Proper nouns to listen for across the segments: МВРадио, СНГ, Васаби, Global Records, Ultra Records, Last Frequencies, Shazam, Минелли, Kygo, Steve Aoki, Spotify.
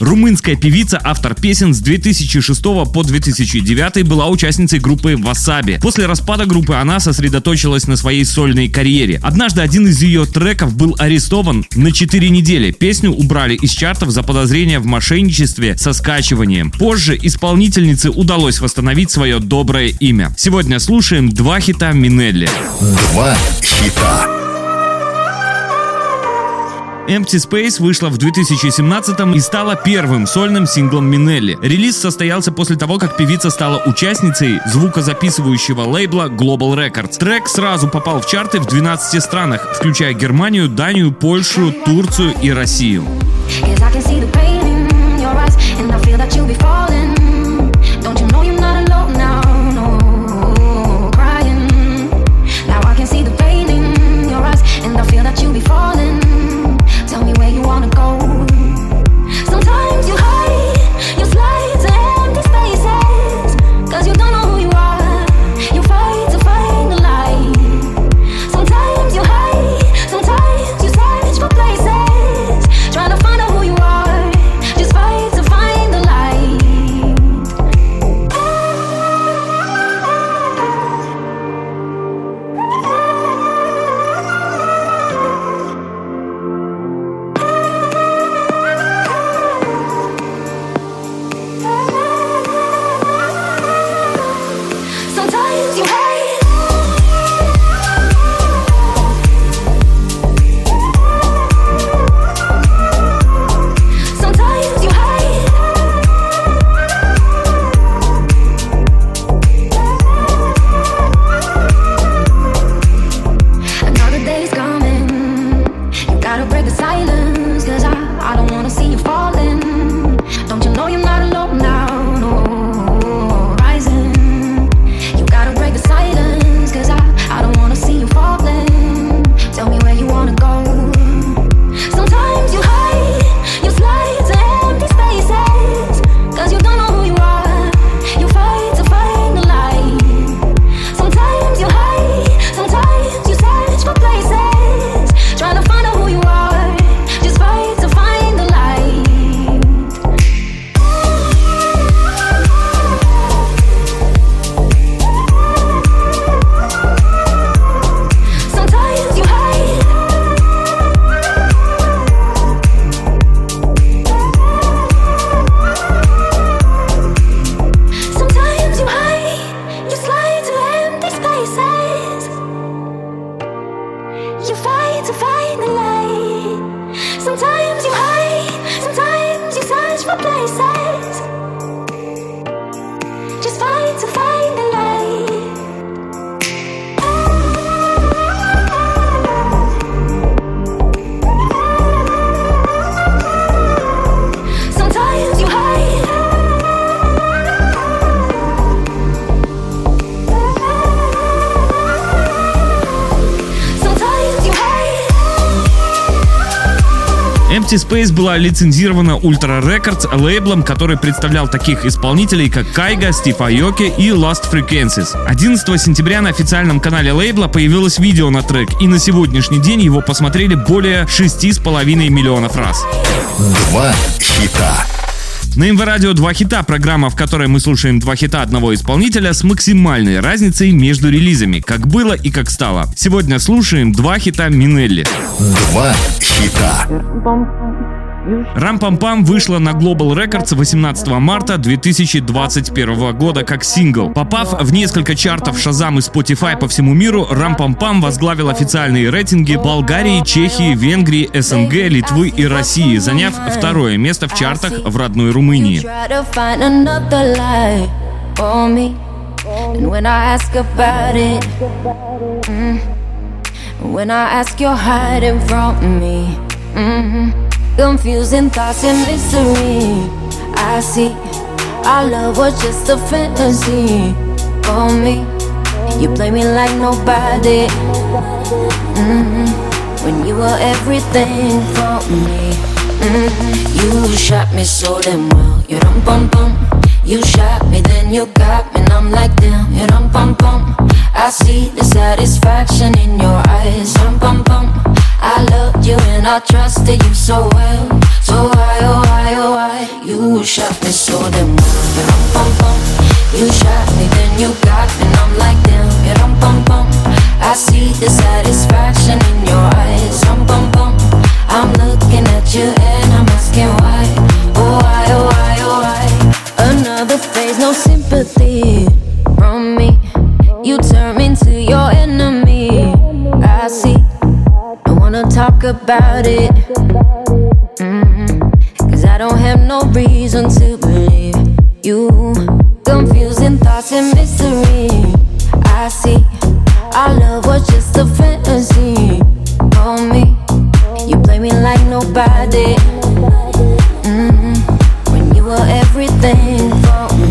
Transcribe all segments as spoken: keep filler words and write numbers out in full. Румынская певица, автор песен с две тысячи шестого по две тысячи девятый, была участницей группы Васаби. После распада группы она сосредоточилась на своей сольной карьере. Однажды один из ее треков был арестован на четыре недели. Песню убрали из чартов за подозрение в мошенничестве со скачиванием. Позже исполнительнице удалось восстановить свое доброе имя. Сегодня слушаем два хита Минелли. Два хита. «Empty Space» вышла в две тысячи семнадцатом и стала первым сольным синглом Минелли. Релиз состоялся после того, как певица стала участницей звукозаписывающего лейбла Global Records. Трек сразу попал в чарты в двенадцати странах, включая Германию, Данию, Польшу, Турцию и Россию. «Empty Space» была лицензирована Ultra Records, лейблом, который представлял таких исполнителей, как Kygo, Steve Aoki и Last Frequencies. одиннадцатого сентября на официальном канале лейбла появилось видео на трек, и на сегодняшний день его посмотрели более шести с половиной миллионов раз. Два хита. На МВРадио «Два хита» — программа, в которой мы слушаем два хита одного исполнителя с максимальной разницей между релизами, как было и как стало. Сегодня слушаем два хита Минелли. Два хита. «Рам-пам-пам» вышла на Global Records восемнадцатого марта две тысячи двадцать первого года как сингл. Попав в несколько чартов Shazam и Spotify по всему миру, «Рам-пам-пам» возглавил официальные рейтинги Болгарии, Чехии, Венгрии, СНГ, Литвы и России, заняв второе место в чартах в родной Румынии. Confusing thoughts and mystery. I see our love was just a fantasy. For me, You play me like nobody. Mm-hmm. When you were everything for me. Mm-hmm. You shot me so damn well. You dum bum bum. You shot me, then you got me, and I'm like damn. You dum bum bum. I see the satisfaction in your eyes. Dum bum bum. I loved you and I trusted you so well. So why, oh why, oh why? You shot me so damn well. You dum bum bum. You shot me, then you got me, and I'm like damn. You dum bum bum. I see the satisfaction in your eyes. Dum bum bum. I'm looking at you and I'm asking why. Oh why, oh why, oh why? Another phase, no sympathy from me. You turn into your enemy. I see. Don't wanna talk about it. Mm-hmm. Cause I don't have no reason to believe you. Confusing thoughts and mystery. I see. Our love was just a fantasy for me. You play me like nobody. Mm-hmm. When you were everything for me.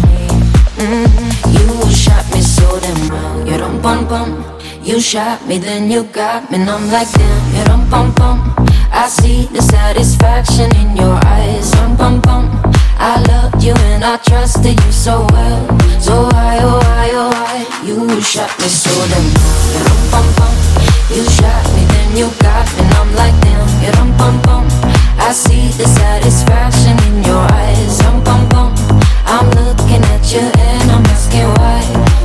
Mm-hmm. You shot me so damn well. You dum bum bum. You shot me, then you got me, and I'm like damn. You dum bum bum. I see the satisfaction in your eyes. Dum bum bum. I loved you and I trusted you so well. So why, oh why, oh why? You shot me so damn well. You dum bum bum. You shot me, then you got me, and I'm like damn. You dum bum bum. I see the satisfaction in your eyes. Dum bum bum. I'm looking at you and I'm asking why.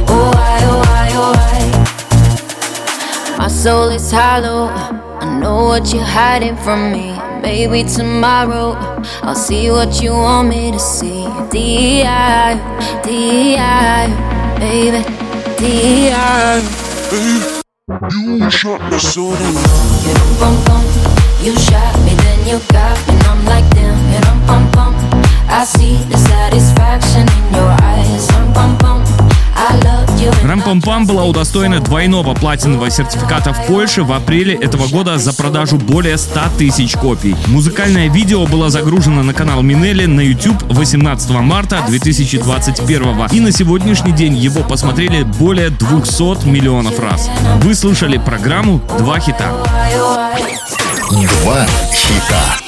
Oh why, oh why, oh why? My soul is hollow. I know what you're hiding from me. Maybe tomorrow I'll see what you want me to see. D I, D I, baby, D I. You shot me so damn well. You dum bum bum. You shot me, then you got me, and I'm like damn. You dum bum bum. I see the satisfaction in your eyes. Dum bum bum. I love you. Рэм-пам-пам была удостоена двойного платинового сертификата в Польше в апреле этого года за продажу более ста тысяч копий. Музыкальное видео было загружено на канал Минелли на YouTube восемнадцатого марта две тысячи двадцать первого, и на сегодняшний день его посмотрели более двухсот миллионов раз. Вы слушали программу «Два хита». Два хита.